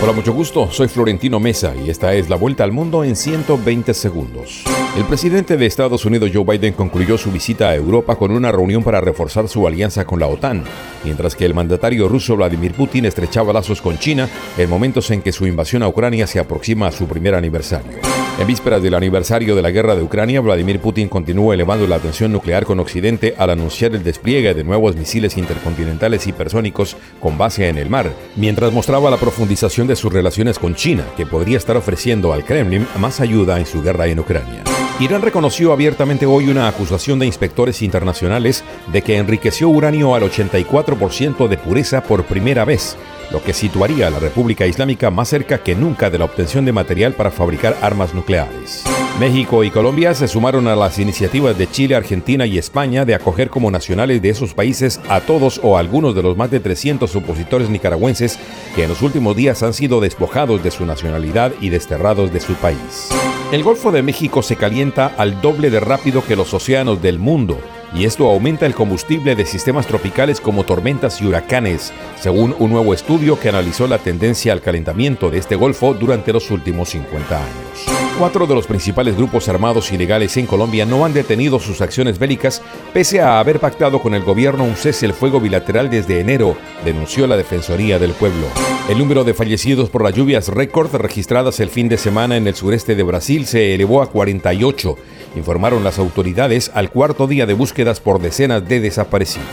Hola, mucho gusto. Soy Florentino Mesa y esta es La Vuelta al Mundo en 120 segundos. El presidente de Estados Unidos, Joe Biden, concluyó su visita a Europa con una reunión para reforzar su alianza con la OTAN, mientras que el mandatario ruso Vladimir Putin estrechaba lazos con China en momentos en que su invasión a Ucrania se aproxima a su primer aniversario. En vísperas del aniversario de la guerra de Ucrania, Vladimir Putin continúa elevando la tensión nuclear con Occidente al anunciar el despliegue de nuevos misiles intercontinentales hipersónicos con base en el mar, mientras mostraba la profundización de sus relaciones con China, que podría estar ofreciendo al Kremlin más ayuda en su guerra en Ucrania. Irán reconoció abiertamente hoy una acusación de inspectores internacionales de que enriqueció uranio al 84% de pureza por primera vez, lo que situaría a la República Islámica más cerca que nunca de la obtención de material para fabricar armas nucleares. México y Colombia se sumaron a las iniciativas de Chile, Argentina y España de acoger como nacionales de esos países a todos o a algunos de los más de 300 opositores nicaragüenses que en los últimos días han sido despojados de su nacionalidad y desterrados de su país. El Golfo de México se calienta al doble de rápido que los océanos del mundo, y esto aumenta el combustible de sistemas tropicales como tormentas y huracanes, según un nuevo estudio que analizó la tendencia al calentamiento de este golfo durante los últimos 50 años. 4 de los principales grupos armados ilegales en Colombia no han detenido sus acciones bélicas, pese a haber pactado con el gobierno un cese al fuego bilateral desde enero, denunció la Defensoría del Pueblo. El número de fallecidos por las lluvias récord registradas el fin de semana en el sureste de Brasil se elevó a 48, informaron las autoridades al cuarto día de búsquedas por decenas de desaparecidos.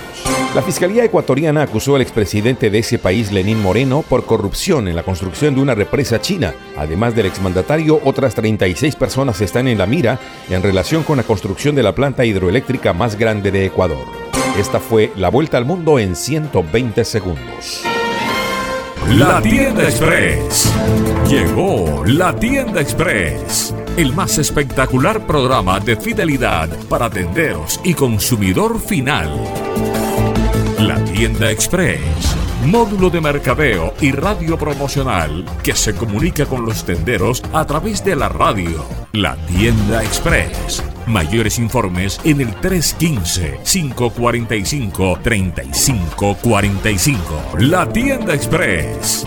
La Fiscalía ecuatoriana acusó al expresidente de ese país, Lenín Moreno, por corrupción en la construcción de una represa china. Además del exmandatario, otras 36 personas están en la mira en relación con la construcción de la planta hidroeléctrica más grande de Ecuador. Esta fue La Vuelta al Mundo en 120 segundos. La Tienda Express. Llegó La Tienda Express, el más espectacular programa de fidelidad para tenderos y consumidor final. La Tienda Express, módulo de mercadeo y radio promocional que se comunica con los tenderos a través de la radio. La Tienda Express. Mayores informes en el 315-545-3545. La Tienda Express.